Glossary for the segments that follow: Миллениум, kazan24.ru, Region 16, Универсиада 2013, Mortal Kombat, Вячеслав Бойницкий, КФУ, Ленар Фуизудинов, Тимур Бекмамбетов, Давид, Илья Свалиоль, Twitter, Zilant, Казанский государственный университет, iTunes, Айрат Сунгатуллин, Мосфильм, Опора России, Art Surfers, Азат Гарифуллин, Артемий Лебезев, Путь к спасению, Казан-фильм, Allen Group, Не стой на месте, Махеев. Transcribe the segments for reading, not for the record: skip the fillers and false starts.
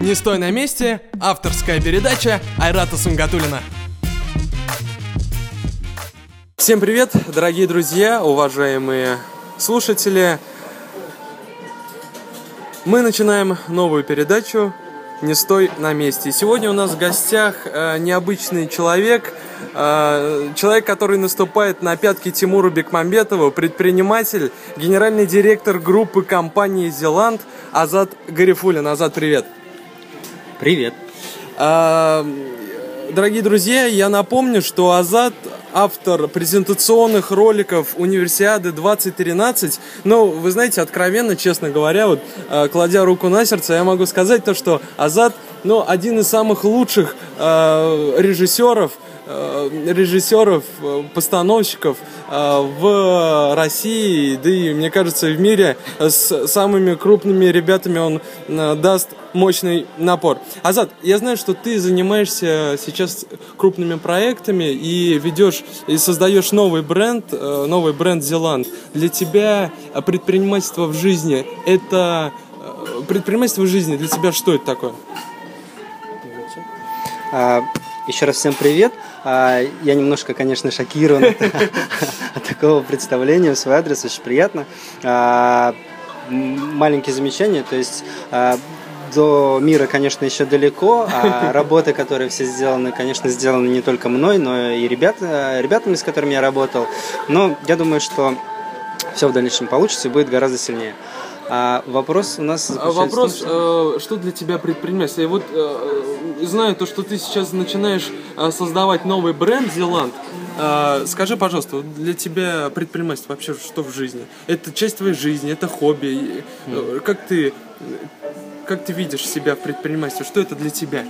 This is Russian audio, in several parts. «Не стой на месте» – авторская передача Айрата Сунгатуллина. Всем привет, дорогие друзья, уважаемые слушатели. Мы начинаем новую передачу «Не стой на месте». Сегодня у нас в гостях необычный человек, человек, который наступает на пятки Тимуру Бекмамбетову, предприниматель, генеральный директор группы компании «Zilant» Азат Гарифуллин. Азат, привет. Привет. Дорогие друзья, я напомню, что Азат – автор презентационных роликов Универсиады 2013. Но, вы знаете, откровенно, честно говоря, вот, кладя руку на сердце, я могу сказать то, что Азат, ну, один из самых лучших режиссеров, постановщиков в России, да и, мне кажется, в мире. С самыми крупными ребятами он даст мощный напор. Азат, я знаю, что ты занимаешься сейчас крупными проектами и ведешь и создаешь новый бренд «Zilant». Для тебя предпринимательство в жизни – это… Предпринимательство в жизни для тебя что это такое? Еще раз всем привет. Я немножко, конечно, шокирован от такого представления в свой адрес. Очень приятно. Маленькие замечания. То есть до мира, конечно, еще далеко. А работы, которые все сделаны, конечно, сделаны не только мной, но и ребятами, с которыми я работал. Но я думаю, что все в дальнейшем получится и будет гораздо сильнее. Вопрос у нас заключается в том, что для тебя предпринимательство? Я вот знаю то, что ты сейчас начинаешь создавать новый бренд «Zilant». Скажи, пожалуйста, для тебя предпринимательство вообще что в жизни? Это часть твоей жизни, это хобби. Как ты видишь себя в предпринимательстве? Что это для тебя?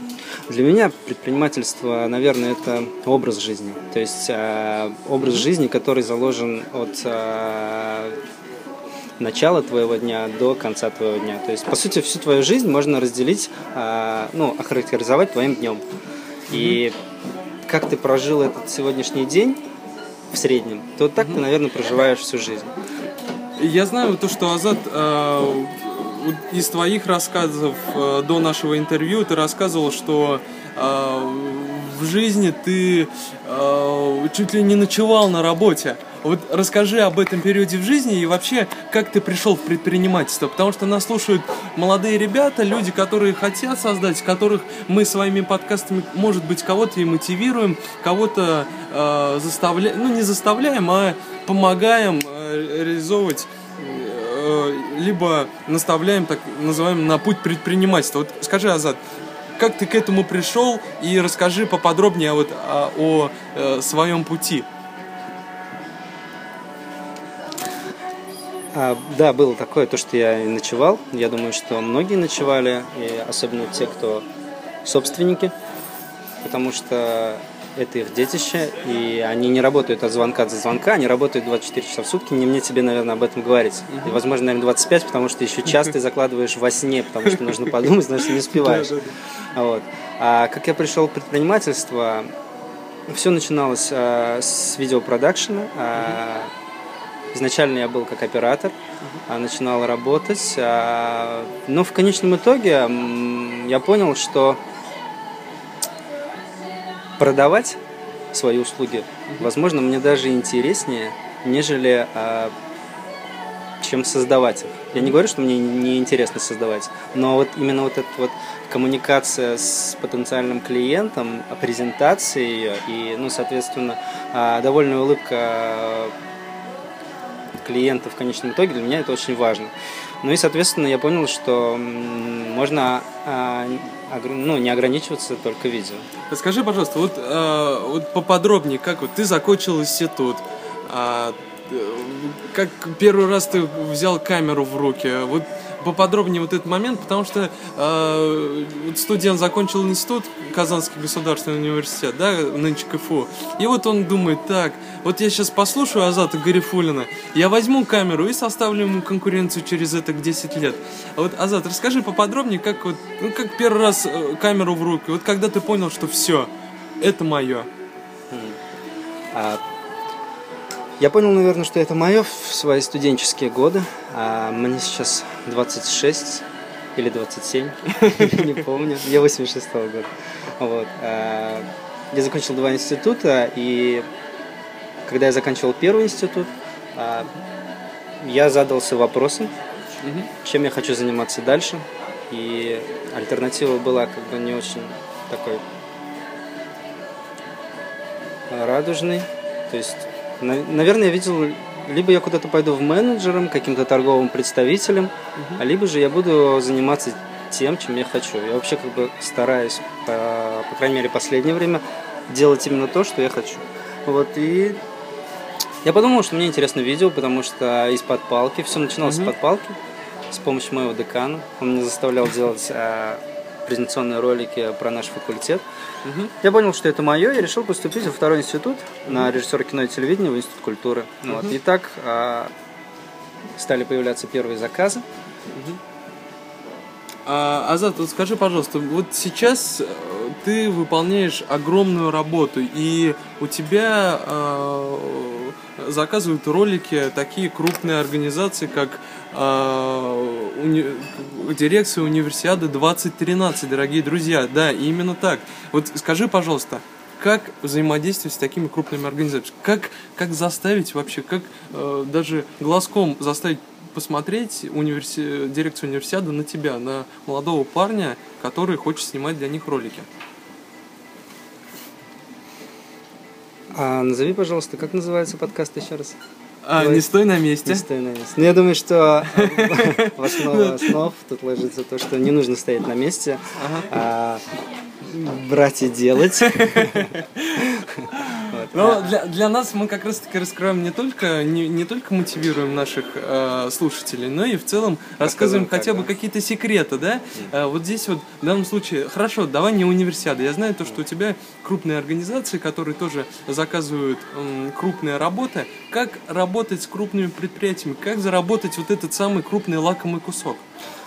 Для меня предпринимательство, наверное, это образ жизни. То есть образ жизни, который заложен от… начала твоего дня до конца твоего дня. То есть, по сути, всю твою жизнь можно разделить, охарактеризовать твоим днем. И как ты прожил этот сегодняшний день в среднем, то так ты, наверное, проживаешь всю жизнь. Я знаю то, что Азат… Из твоих рассказов до нашего интервью ты рассказывал, что в жизни ты чуть ли не ночевал на работе. Вот расскажи об этом периоде в жизни и вообще, как ты пришел в предпринимательство. Потому что нас слушают молодые ребята, люди, которые хотят создать, которых мы своими подкастами, может быть, кого-то и мотивируем, кого-то заставляем, не заставляем, а помогаем реализовывать, либо наставляем, так называемый, на путь предпринимательства. Вот скажи, Азат, как ты к этому пришел и расскажи поподробнее о своем пути. Да, было такое, то, что я ночевал. Я думаю, что многие ночевали, и особенно те, кто собственники, потому что это их детище, и они не работают от звонка до звонка, они работают 24 часа в сутки, не мне тебе, наверное, об этом говорить. И, возможно, наверное, 25, потому что еще час ты закладываешь во сне, потому что нужно подумать, значит, не успеваешь. Вот. А как я пришел в предпринимательство, все начиналось с видеопродакшена. Изначально я был как оператор, начинал работать, но в конечном итоге я понял, что продавать свои услуги, возможно, мне даже интереснее, нежели чем создавать их. Я не говорю, что мне не интересно создавать, но вот именно вот эта вот коммуникация с потенциальным клиентом, презентация ее и, соответственно, довольная улыбка клиента в конечном итоге, для меня это очень важно. Ну и, соответственно, я понял, что можно не ограничиваться только видео. Скажи, пожалуйста, вот поподробнее, как вот ты закончил институт, как первый раз ты взял камеру в руки, вот поподробнее вот этот момент, потому что студент закончил институт, Казанский государственный университет, да, нынче КФУ, и вот он думает, так, вот я сейчас послушаю Азата Гарифуллина, я возьму камеру и составлю ему конкуренцию через это 10 лет. А вот, Азат, расскажи поподробнее, как первый раз камеру в руки, вот когда ты понял, что все, это мое. Я понял, наверное, что это мое в свои студенческие годы. Мне сейчас 26, или 27, не помню, я 86-го года. Вот. Я закончил два института, и когда я заканчивал первый институт, я задался вопросом, чем я хочу заниматься дальше, и альтернатива была как бы не очень такой радужной, то есть, наверное, я видел, либо я куда-то пойду в менеджером, каким-то торговым представителем, а либо же я буду заниматься тем, чем я хочу. Я вообще как бы стараюсь, по крайней мере, последнее время делать именно то, что я хочу. Вот, и я подумал, что мне интересно видео, потому что из-под палки, все начиналось с-под палки, с помощью моего декана. Он меня заставлял делать презентационные ролики про наш факультет. Я понял, что это мое, и решил поступить во второй институт, на режиссера кино и телевидения, в Институт культуры. Вот. И так стали появляться первые заказы. Азат, вот скажи, пожалуйста, вот сейчас ты выполняешь огромную работу, и у тебя заказывают ролики такие крупные организации, как дирекция Универсиады 2013, дорогие друзья. Да, именно так. Вот скажи, пожалуйста, как взаимодействовать с такими крупными организациями? Как заставить вообще, как даже глазком заставить посмотреть дирекцию Универсиады на тебя, на молодого парня, который хочет снимать для них ролики? Назови, пожалуйста, как называется подкаст еще раз? «Не стой на месте». «Не стой на месте». Ну, я думаю, что в основу основ тут ложится то, что не нужно стоять на месте, брать и делать. Но для нас мы как раз-таки раскрываем не только мотивируем наших слушателей, но и в целом рассказываем хотя бы какие-то секреты, да? Вот здесь вот в данном случае, хорошо, давай не Универсиада. Я знаю то, что у тебя крупные организации, которые тоже заказывают крупные работы. Как работать с крупными предприятиями? Как заработать вот этот самый крупный лакомый кусок?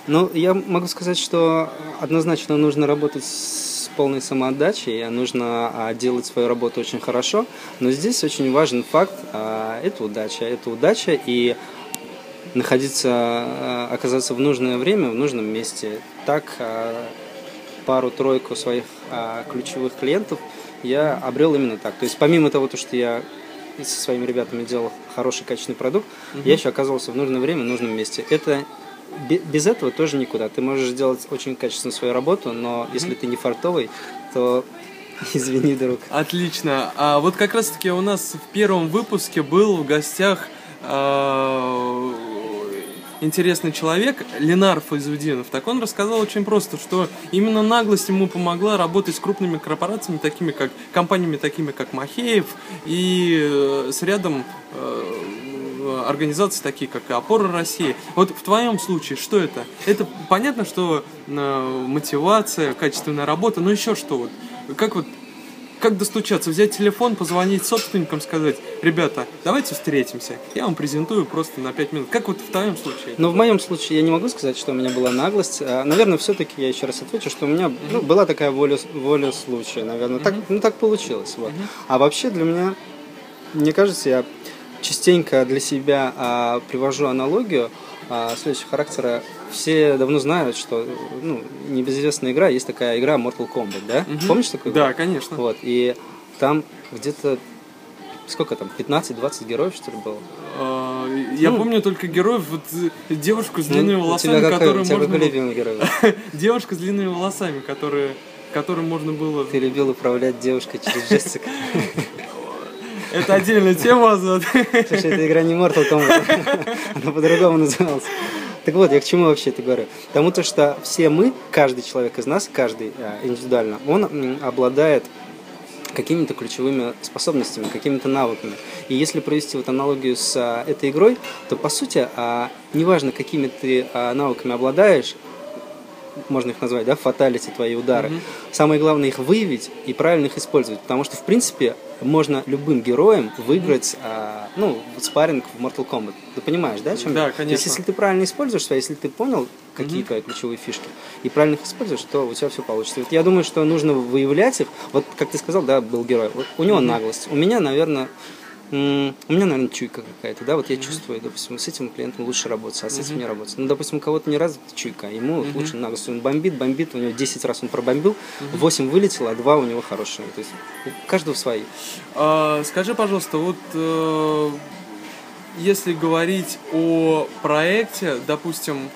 Ну, я могу сказать, что однозначно нужно работать с полной самоотдачей, нужно делать свою работу очень хорошо, но здесь очень важен факт – это удача, и находиться, оказаться в нужное время, в нужном месте. Так, пару-тройку своих ключевых клиентов я обрел именно так. То есть, помимо того, что я со своими ребятами делал хороший, качественный продукт, я еще оказывался в нужное время, в нужном месте. Это без этого тоже никуда. Ты можешь делать очень качественную свою работу, но если ты не фартовый, то извини, друг. Отлично. А вот как раз-таки у нас в первом выпуске был в гостях интересный человек, Ленар Фуизудинов. Так он рассказал очень просто, что именно наглость ему помогла работать с крупными корпорациями, такими как Махеев и с рядом организации, такие как Опора России. Вот в твоем случае что это? Это понятно, что мотивация, качественная работа, но еще что? Как достучаться? Взять телефон, позвонить собственникам, сказать: ребята, давайте встретимся, я вам презентую просто на 5 минут. Как в твоем случае? Ну, в моем случае я не могу сказать, что у меня была наглость. Наверное, все-таки я еще раз отвечу, что у меня была такая воля случая, наверное. Так получилось. Вот. А вообще для меня, мне кажется, я частенько для себя привожу аналогию следующего характера. Все давно знают, что небезызвестная игра, есть такая игра Mortal Kombat, да? Помнишь такую игру? Да, конечно. Вот, и там где-то, сколько там, 15-20 героев, что ли, было? Я помню только героев, девушку с длинными волосами, которую можно... Девушка с длинными волосами, которую можно было... Ты любил управлять девушкой через жестик. Это отдельная тема, Азат. Слушай, эта игра не Mortal Kombat, она по-другому называлась. Так вот, я к чему вообще это говорю? Потому что все мы, каждый человек из нас, каждый индивидуально, он обладает какими-то ключевыми способностями, какими-то навыками. И если провести вот аналогию с этой игрой, то, по сути, неважно, какими ты навыками обладаешь, можно их назвать, да, фаталити, твои удары. Самое главное их выявить и правильно их использовать, потому что, в принципе, можно любым героем выиграть, спарринг в Mortal Kombat. Ты понимаешь, да, о чем я? Да, конечно. То есть, если ты правильно используешь, если ты понял, какие твои ключевые фишки, и правильно их используешь, то у тебя все получится. Вот я думаю, что нужно выявлять их. Вот, как ты сказал, да, был герой. Вот у него наглость. У меня, наверное, У меня, наверное, чуйка какая-то, да, вот я чувствую, допустим, с этим клиентом лучше работать, а с этим не работать. Ну, допустим, у кого-то не развита чуйка, ему лучше на гостю, он бомбит, у него 10 раз он пробомбил, 8 вылетело, а 2 у него хорошие. То есть у каждого свои. Скажи, пожалуйста, вот если говорить о проекте, допустим,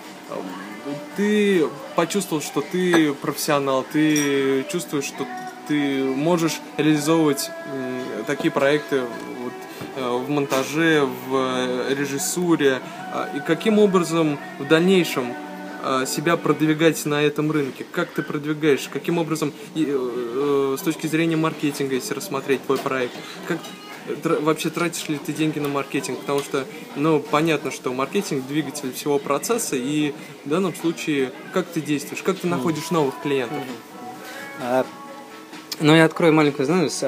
ты почувствовал, что ты профессионал, ты чувствуешь, что ты можешь реализовывать такие проекты в монтаже, в режиссуре, и каким образом в дальнейшем себя продвигать на этом рынке? Как ты продвигаешь? Каким образом с точки зрения маркетинга, если рассмотреть твой проект? Как вообще тратишь ли ты деньги на маркетинг? Потому что, понятно, что маркетинг – двигатель всего процесса, и в данном случае как ты действуешь? Как ты находишь новых клиентов? Я открою маленькую занавес.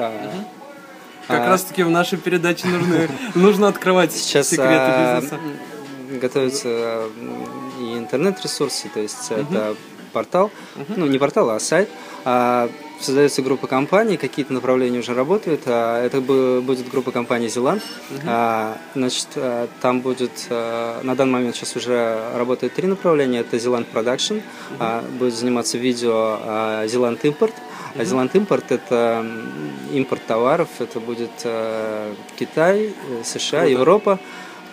Как раз-таки в нашей передаче нужно открывать сейчас секреты бизнеса. Готовятся и интернет-ресурсы, то есть это портал, не портал, а сайт. Создается группа компаний, какие-то направления уже работают. Это будет группа компаний «Zilant». Значит, там будет, на данный момент сейчас уже работает 3 направления. Это «Zilant Production», будет заниматься видео «Zilant Import». Zilant Import – это импорт товаров, это будет Китай, США, Европа.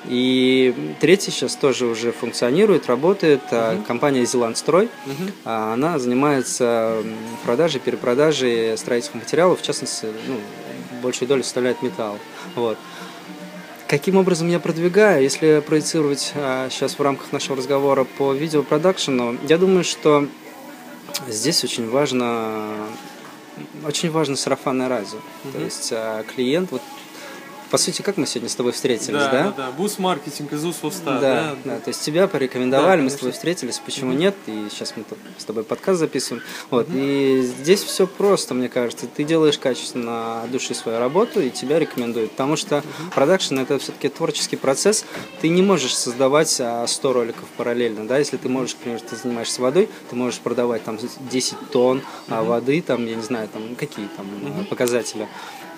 И третий сейчас тоже уже функционирует, работает, компания Zilant Строй, она занимается продажей, перепродажей строительных материалов, в частности, большую долю составляет металл. Вот. Каким образом я продвигаю? Если проецировать сейчас в рамках нашего разговора по видеопродакшену, я думаю, что здесь очень важно сарафанное радио. То есть клиент, по сути, как мы сегодня с тобой встретились, да? Да, бус-маркетинг из уст в уста. Да, то есть тебя порекомендовали, мы с тобой встретились, почему нет, и сейчас мы с тобой подкаст записываем. И здесь все просто, мне кажется. Ты делаешь качественно от души свою работу, и тебя рекомендуют, потому что продакшн – это все-таки творческий процесс, ты не можешь создавать 100 роликов параллельно, да, если ты можешь, например, ты занимаешься водой, ты можешь продавать там 10 тонн воды, там, я не знаю, там, какие там показатели.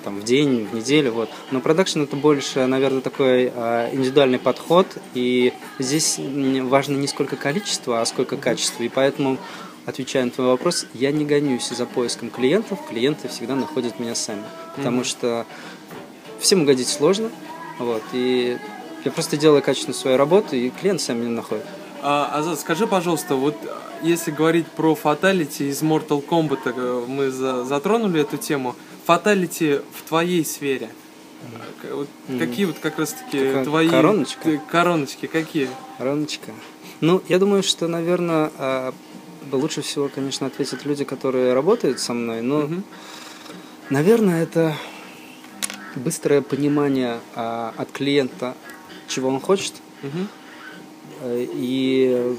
Там, в день, в неделю, Но продакшн – это больше, наверное, такой индивидуальный подход, и здесь важно не сколько количество, а сколько качество, и поэтому, отвечая на твой вопрос, я не гонюсь за поиском клиентов, клиенты всегда находят меня сами, потому что всем угодить сложно, и я просто делаю качественную свою работу, и клиент сам меня находит. Азат, скажи, пожалуйста, если говорить про фаталити из Mortal Kombat, мы затронули эту тему. Фаталити в твоей сфере. Какие как раз-таки такая твои... Короночки какие? Короночка. Я думаю, что, наверное, лучше всего, конечно, ответят люди, которые работают со мной, но, наверное, это быстрое понимание от клиента, чего он хочет. И...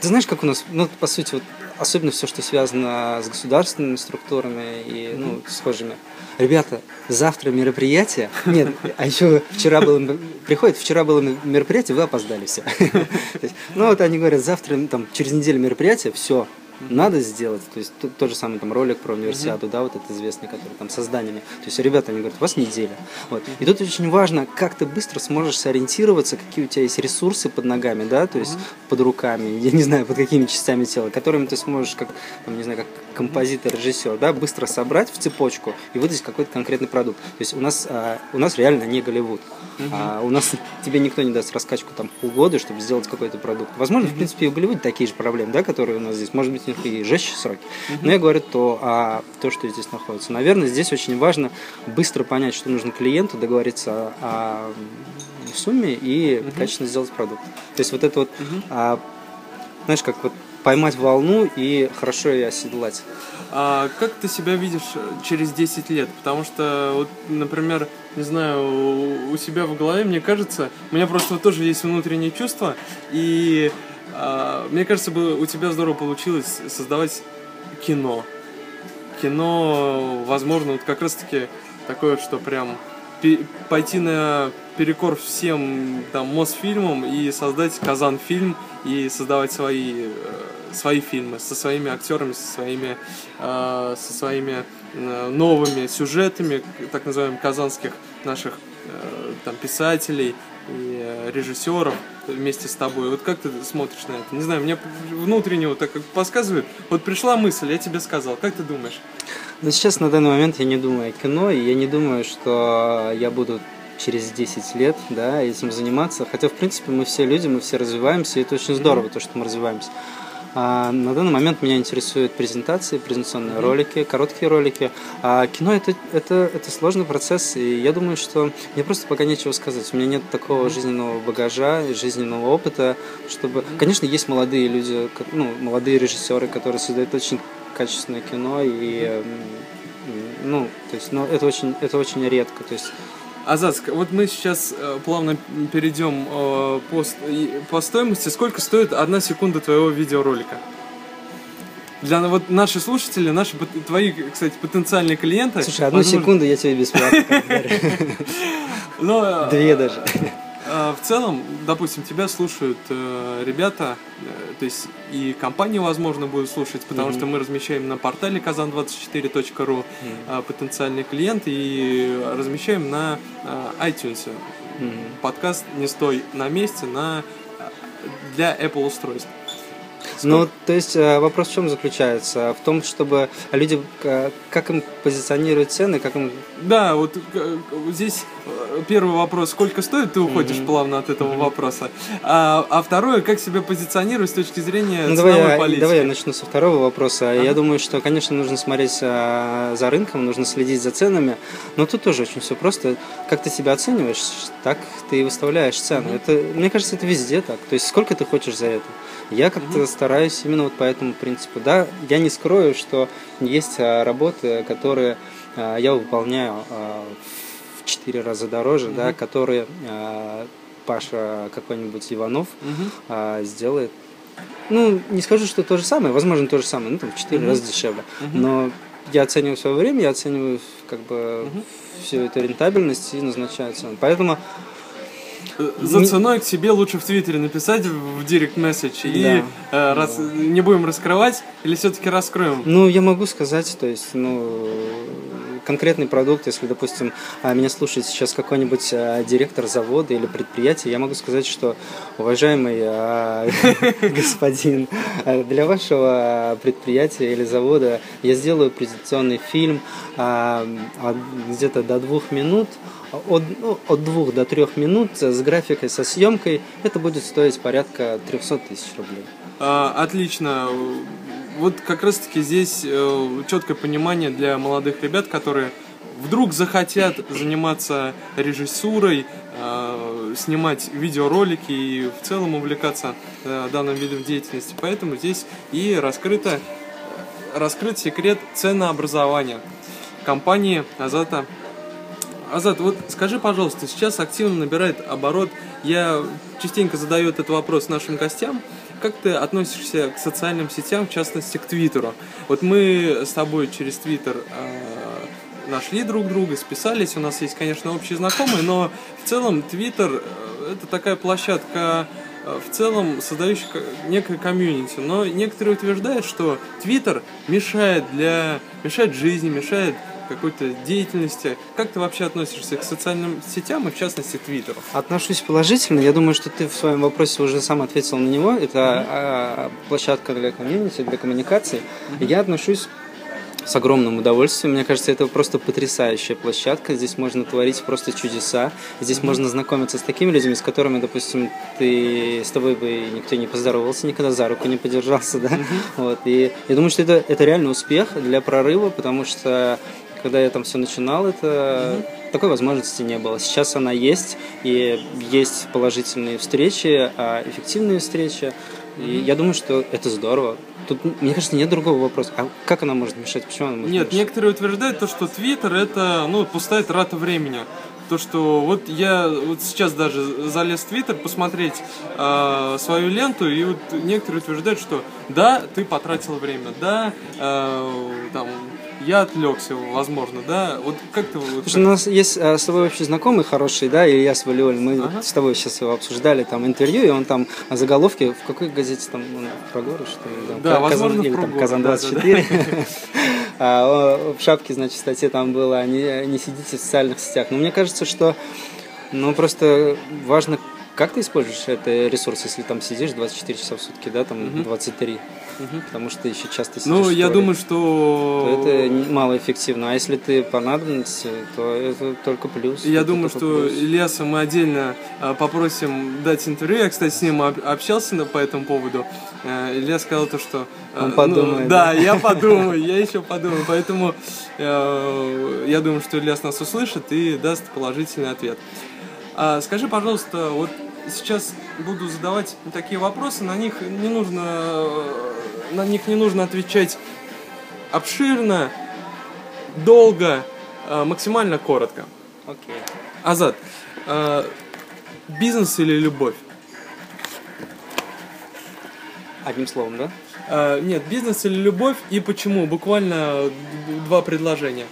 Ты знаешь, как у нас, по сути, особенно все, что связано с государственными структурами и схожими. Ребята, завтра мероприятие. Нет, а еще вчера было мероприятие, вы опоздали все. Они говорят, завтра, через неделю мероприятие, все, надо сделать. То есть тот же самый ролик про универсиаду, да, вот этот известный, который там со зданиями. То есть ребята, они говорят, у вас неделя. И тут очень важно, как ты быстро сможешь сориентироваться, какие у тебя есть ресурсы под ногами, да, то есть под руками, я не знаю, под какими частями тела, которыми ты сможешь, как композитор, режиссер, да, быстро собрать в цепочку и выдать какой-то конкретный продукт. То есть у нас реально не Голливуд. У нас тебе никто не даст раскачку полгода, чтобы сделать какой-то продукт. Возможно, в принципе, и в Голливуде такие же проблемы, да, которые у нас здесь. Может быть, и жестче сроки. Но я говорю то, что здесь находится. Наверное, здесь очень важно быстро понять, что нужно клиенту, договориться о сумме и качественно сделать продукт. То есть знаешь, как поймать волну и хорошо ее оседлать. А как ты себя видишь через 10 лет? Потому что, например, не знаю, у себя в голове, мне кажется, у меня просто тоже есть внутренние чувства, и мне кажется, бы у тебя здорово получилось создавать кино. Кино, возможно, как раз-таки такое, что прям пойти на перекор всем Мосфильмам и создать «Казан-фильм» и создавать свои фильмы со своими актерами, со своими новыми сюжетами, так называемых казанских наших там писателей и режиссеров вместе с тобой. Вот как ты смотришь на это? Не знаю, мне внутренне вот так подсказывает. Вот пришла мысль, я тебе сказал. Как ты думаешь? Ну, сейчас на данный момент я не думаю о кино, и я не думаю, что я буду через 10 лет, да, этим заниматься. Хотя, в принципе, мы все люди, мы все развиваемся, и это очень здорово, то, что мы развиваемся. А на данный момент меня интересуют презентации, презентационные ролики, короткие ролики. А кино это сложный процесс, и я думаю, что мне просто пока нечего сказать. У меня нет такого жизненного багажа, жизненного опыта, чтобы... Конечно, есть молодые люди, ну, молодые режиссеры, которые создают очень качественное кино, и, ну, то есть, но это очень редко, то есть... Азат, вот мы сейчас плавно перейдем по стоимости. Сколько стоит одна секунда твоего видеоролика? Для вот наши слушатели, наши твои, кстати, потенциальные клиенты. Слушай, одну секунду я тебе бесплатно говорю. 2 даже. В целом, допустим, тебя слушают ребята, то есть и компании, возможно, будут слушать, потому что мы размещаем на портале kazan24.ru потенциальный клиент и размещаем на iTunes подкаст «Не стой на месте» для Apple устройств. Ну, то есть вопрос в чем заключается? В том, чтобы люди, как им позиционируют цены, как им... Да, вот здесь первый вопрос, сколько стоит, ты уходишь плавно от этого вопроса. А второе, как себя позиционировать с точки зрения ценовой политики? Давай я начну со второго вопроса. Я думаю, что, конечно, нужно смотреть за рынком, нужно следить за ценами, но тут тоже очень все просто. Как ты себя оцениваешь, так ты и выставляешь цену. Это, мне кажется, это везде так. То есть сколько ты хочешь за это? Я как-то стараюсь именно вот по этому принципу. Да, я не скрою, что есть работы, которые я выполняю в 4 раза дороже, да, которые Паша какой-нибудь Иванов сделает. Ну, не скажу, что то же самое, возможно, то же самое, ну, там, в 4 раза дешевле. Но я оцениваю свое время, я оцениваю как бы всю эту рентабельность и назначаю цену. Поэтому... За ценой к себе лучше в Твиттере написать, в Direct Message, и да, не будем раскрывать, или все-таки раскроем? Ну, я могу сказать, то есть, ну, конкретный продукт, если, допустим, меня слушает сейчас какой-нибудь директор завода или предприятия, я могу сказать, что, уважаемый господин, для вашего предприятия или завода я сделаю презентационный фильм где-то до 2 минут, от 2 до 3 минут с графикой, со съемкой. Это будет стоить порядка 300 000 рублей. Отлично. Вот как раз-таки здесь четкое понимание для молодых ребят, которые вдруг захотят заниматься режиссурой, снимать видеоролики и в целом увлекаться данным видом деятельности. Поэтому здесь и раскрыт секрет ценообразования компании Азата. Азат, вот скажи, пожалуйста, сейчас активно набирает оборот. Я частенько задаю этот вопрос нашим гостям. Как ты относишься к социальным сетям, в частности, к Твиттеру? Вот мы с тобой через Твиттер нашли друг друга, списались. У нас есть, конечно, общие знакомые, но в целом Твиттер – это такая площадка, в целом создающая некое комьюнити. Но некоторые утверждают, что Твиттер мешает жизни, мешает какой-то деятельности. Как ты вообще относишься к социальным сетям и, в частности, Твиттеру? Отношусь положительно. Я думаю, что ты в своем вопросе уже сам ответил на него. Это площадка для комьюнити, для коммуникаций. Я отношусь с огромным удовольствием. Мне кажется, это просто потрясающая площадка. Здесь можно творить просто чудеса. Здесь можно знакомиться с такими людьми, с которыми, допустим, с тобой бы никто не поздоровался, никогда за руку не подержался, да? Вот. И я думаю, что это реально успех для прорыва, потому что когда я там все начинал, это такой возможности не было. Сейчас она есть, и есть положительные встречи, эффективные встречи. И я думаю, что это здорово. Тут, мне кажется, нет другого вопроса. А как она может мешать? Почему она может мешать? Нет, некоторые утверждают, то, что Твиттер – это, ну, пустая трата времени. То, что вот я вот сейчас даже залез в Твиттер посмотреть свою ленту, и вот некоторые утверждают, что да, ты потратил время, да, там... Я отвлекся, возможно, да? Вот как ты... Слушай, у нас есть с тобой вообще знакомый хороший, да, Илья Свалиоль, мы с тобой сейчас его обсуждали, там, интервью, и он там заголовки, в какой газете там, «Про горы», что ли? Да, возможно, «Про горы», «Казан-24». в шапке, значит, в статье там было «Не сидите в социальных сетях». Но мне кажется, что просто важно, как ты используешь этот ресурс, если там сидишь 24 часа в сутки, да, там 23, потому что еще часто сидишь. Ну, я думаю, что... это малоэффективно, а если ты понадобился, то это только плюс. Я думаю, что Ильяса мы отдельно попросим дать интервью, я, кстати, с ним общался по этому поводу, Илья сказал то, что... Он подумает. Да, я подумаю, я еще подумаю, поэтому я думаю, что Ильяс нас услышит и даст положительный ответ. Скажи, пожалуйста, вот сейчас буду задавать такие вопросы, на них не нужно отвечать обширно, долго, максимально коротко. Окей. Азат, бизнес или любовь? Одним словом, да? Нет, бизнес или любовь и почему? Буквально два предложения.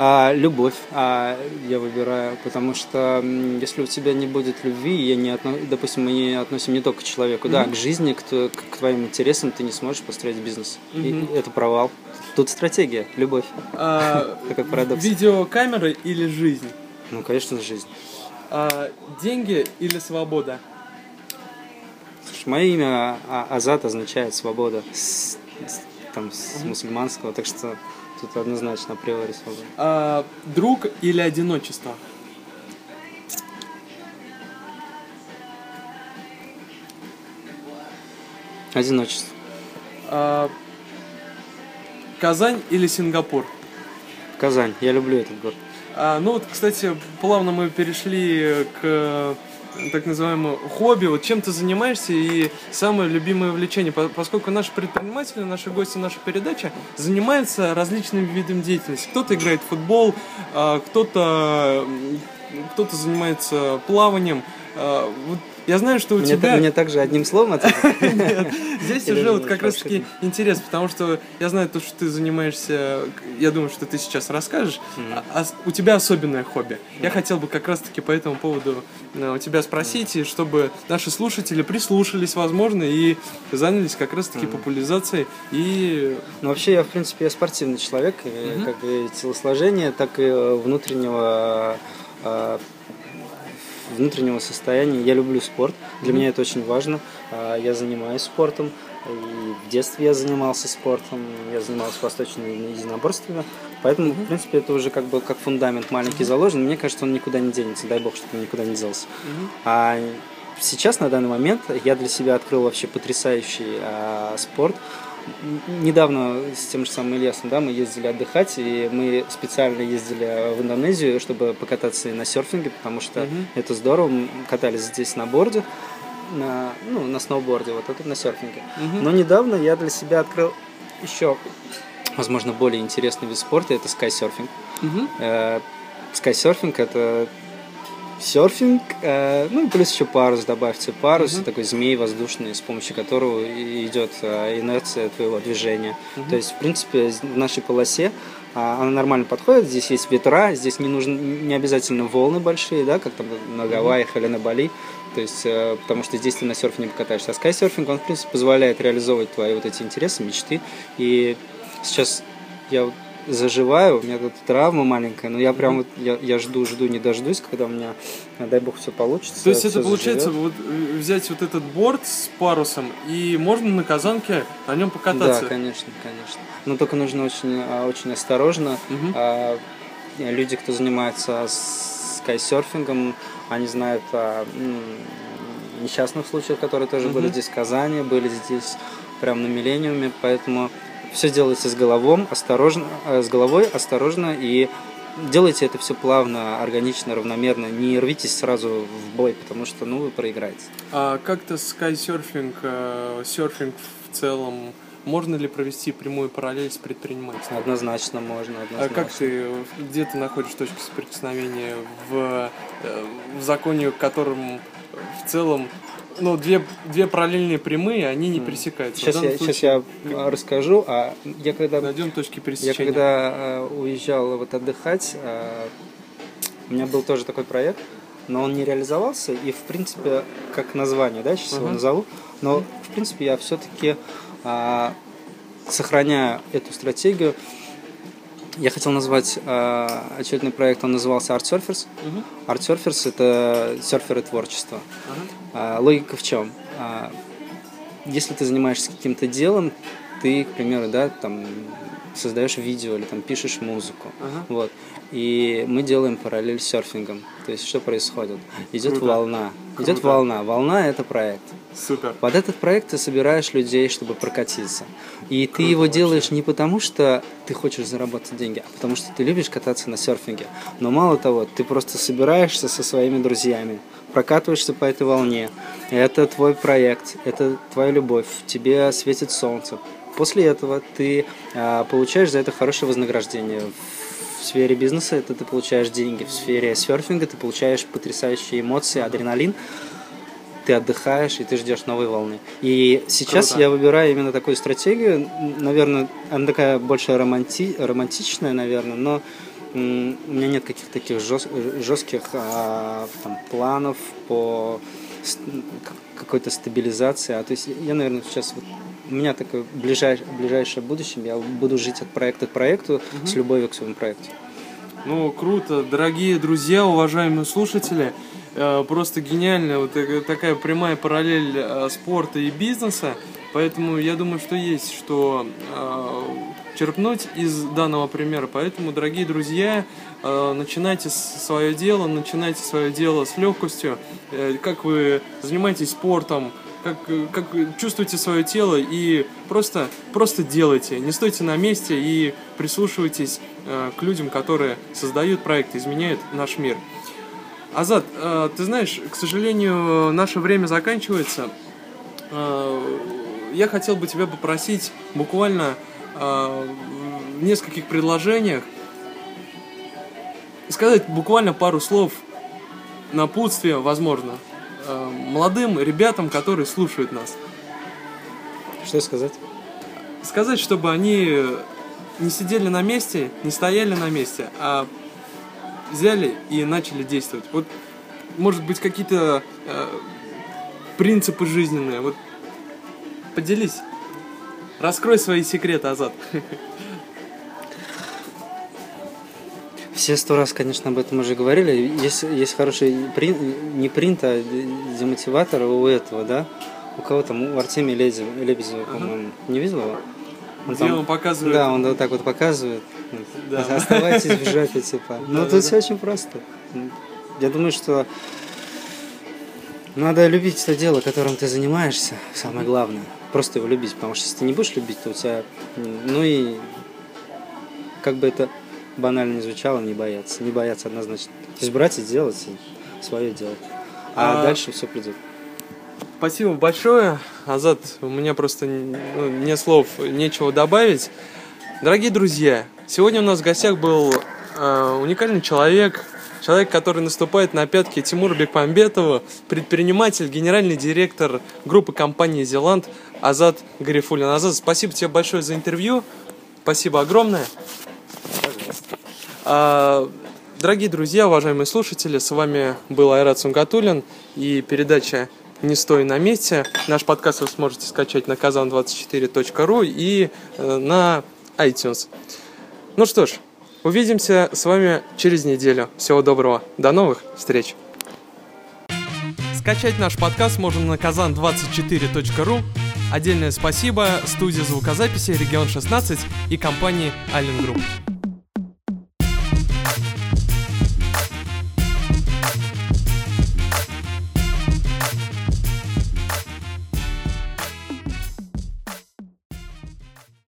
Любовь я выбираю, потому что если у тебя не будет любви, мы не относим не только к человеку, да, к жизни, к твоим интересам, ты не сможешь построить бизнес. И это провал. Тут стратегия, любовь. Такой парадокс. Видеокамеры или жизнь? Ну, конечно, жизнь. Деньги или свобода? Слушай, мое имя Азат означает свобода с мусульманского, так что... тут однозначно априори свобода. Друг или одиночество? Одиночество. Казань или Сингапур? Казань. Я люблю этот город. Кстати, плавно мы перешли к так называемому хобби. Вот чем ты занимаешься и самое любимое увлечение, поскольку наши предприниматели, наши гости, наша передача занимаются различными видами деятельности. Кто-то играет в футбол, кто-то занимается плаванием. Я знаю, что у тебя... Мне также одним словом ответить? Нет, здесь уже вот как раз-таки интерес, потому что я знаю то, что ты занимаешься, я думаю, что ты сейчас расскажешь, а у тебя особенное хобби. Я хотел бы как раз-таки по этому поводу у тебя спросить, и чтобы наши слушатели прислушались, возможно, и занялись как раз-таки популяризацией. Вообще, я, в принципе, спортивный человек, как и телосложение, так и внутреннего состояния. Я люблю спорт, для меня это очень важно. Я занимаюсь спортом, и в детстве я занимался спортом, я занимался восточными единоборствами, поэтому, в принципе, это уже как фундамент маленький заложен. Мне кажется, он никуда не денется, дай бог, чтобы он никуда не делся. А сейчас, на данный момент, я для себя открыл вообще потрясающий спорт. Недавно с тем же самым Ильясом, да, мы ездили отдыхать, и мы специально ездили в Индонезию, чтобы покататься на серфинге, потому что это здорово. Мы катались здесь на борде, на сноуборде, вот, а тут на серфинге. Но недавно я для себя открыл еще, возможно, более интересный вид спорта, это скайсерфинг. Скайсерфинг – это серфинг, плюс еще парус, добавьте парус, такой змей воздушный, с помощью которого идет инерция твоего движения. То есть, в принципе, в нашей полосе она нормально подходит, здесь есть ветра, здесь не обязательно волны большие, да, как там на Гавайях или на Бали, то есть, потому что здесь ты на серфе не покатаешься. А скайсерфинг, он, в принципе, позволяет реализовывать твои вот эти интересы, мечты, и сейчас я заживаю, у меня тут травма маленькая, но я прям я жду, не дождусь, когда у меня, дай бог, все получится. То есть это получается взять вот этот борт с парусом и можно на казанке на нем покататься? Да, конечно. Но только нужно очень, очень осторожно. Люди, кто занимается скайсерфингом, они знают о несчастных случаях, которые тоже были здесь в Казани, были здесь прям на Миллениуме, поэтому... Все делается с головой, осторожно, и делайте это все плавно, органично, равномерно. Не рвитесь сразу в бой, потому что, вы проиграете. А как-то скайсерфинг, серфинг в целом, можно ли провести прямую параллель с предпринимательством? Однозначно можно, однозначно. А как где ты находишь точку соприкосновения в законе, которым в целом... две параллельные прямые, они не пересекаются. Сейчас я расскажу. Найдем точки пересечения. Я когда уезжал отдыхать, у меня был тоже такой проект, но он не реализовался. И, в принципе, как название, да, сейчас его назову, но, в принципе, я все-таки сохраняя эту стратегию, я хотел назвать очередной проект, он назывался Art Surfers. Art Surfers — это серферы творчества. Логика в чем? Если ты занимаешься каким-то делом, ты, к примеру, да, там создаешь видео или там пишешь музыку, вот. И мы делаем параллель с серфингом. То есть что происходит? Идет волна. Идет волна. Волна — это проект. Супер. Под этот проект ты собираешь людей, чтобы прокатиться. И ты его делаешь не потому, что ты хочешь заработать деньги, а потому что ты любишь кататься на серфинге. Но мало того, ты просто собираешься со своими друзьями, прокатываешься по этой волне. Это твой проект, это твоя любовь, тебе светит солнце. После этого ты получаешь за это хорошее вознаграждение. В сфере бизнеса это ты получаешь деньги, в сфере серфинга ты получаешь потрясающие эмоции, адреналин. Ты отдыхаешь, и ты ждешь новой волны. И сейчас я выбираю именно такую стратегию. Наверное, она такая больше романтичная, наверное, но у меня нет каких-то таких жестких там, планов по какой-то стабилизации. То есть я, наверное, сейчас... Вот, у меня такое ближайшее будущее. Я буду жить от проекта к проекту, с любовью к своему проекту. Ну, круто. Дорогие друзья, уважаемые слушатели, просто гениально, вот такая прямая параллель спорта и бизнеса, поэтому я думаю, что есть что черпнуть из данного примера. Поэтому, дорогие друзья, начинайте свое дело с легкостью, как вы занимаетесь спортом, как чувствуете свое тело, и просто делайте, не стойте на месте и прислушивайтесь к людям, которые создают проекты, изменяют наш мир. Азат, ты знаешь, к сожалению, наше время заканчивается. Я хотел бы тебя попросить буквально в нескольких предложениях сказать буквально пару слов напутствия, возможно, молодым ребятам, которые слушают нас. Что сказать? Сказать, чтобы они не сидели на месте, не стояли на месте, а взяли и начали действовать. Вот, может быть, какие-то принципы жизненные. Вот, поделись. Раскрой свои секреты, Азат. Все 100 раз, конечно, об этом уже говорили. Есть хороший не принт, а демотиватор у этого, да? У кого там? У Артемия Лебезева, по-моему. Не видел его? Он показывает. Да, он вот так вот показывает. Да. Оставайтесь в жопе, типа. Но тут все очень просто. Я думаю, что надо любить то дело, которым ты занимаешься. Самое главное. Просто его любить. Потому что если ты не будешь любить, то у тебя... Ну и... Как бы это банально не звучало, не бояться. Не бояться однозначно. То есть брать и делать свое дело. А дальше все придет. Спасибо большое, Азат. У меня просто не слов, нечего добавить. Дорогие друзья, сегодня у нас в гостях был уникальный человек, который наступает на пятки Тимура Бекмамбетова, предприниматель, генеральный директор группы компании «Zilant» Азат Гарифуллин. Азат, спасибо тебе большое за интервью, спасибо огромное. Дорогие друзья, уважаемые слушатели, с вами был Айрат Сунгатуллин и передача «Не стой на месте». Наш подкаст вы сможете скачать на kazan24.ru и на iTunes. Ну что ж, увидимся с вами через неделю. Всего доброго. До новых встреч. Скачать наш подкаст можно на kazan24.ru. Отдельное спасибо студии звукозаписи «Region 16» и компании Allen Group.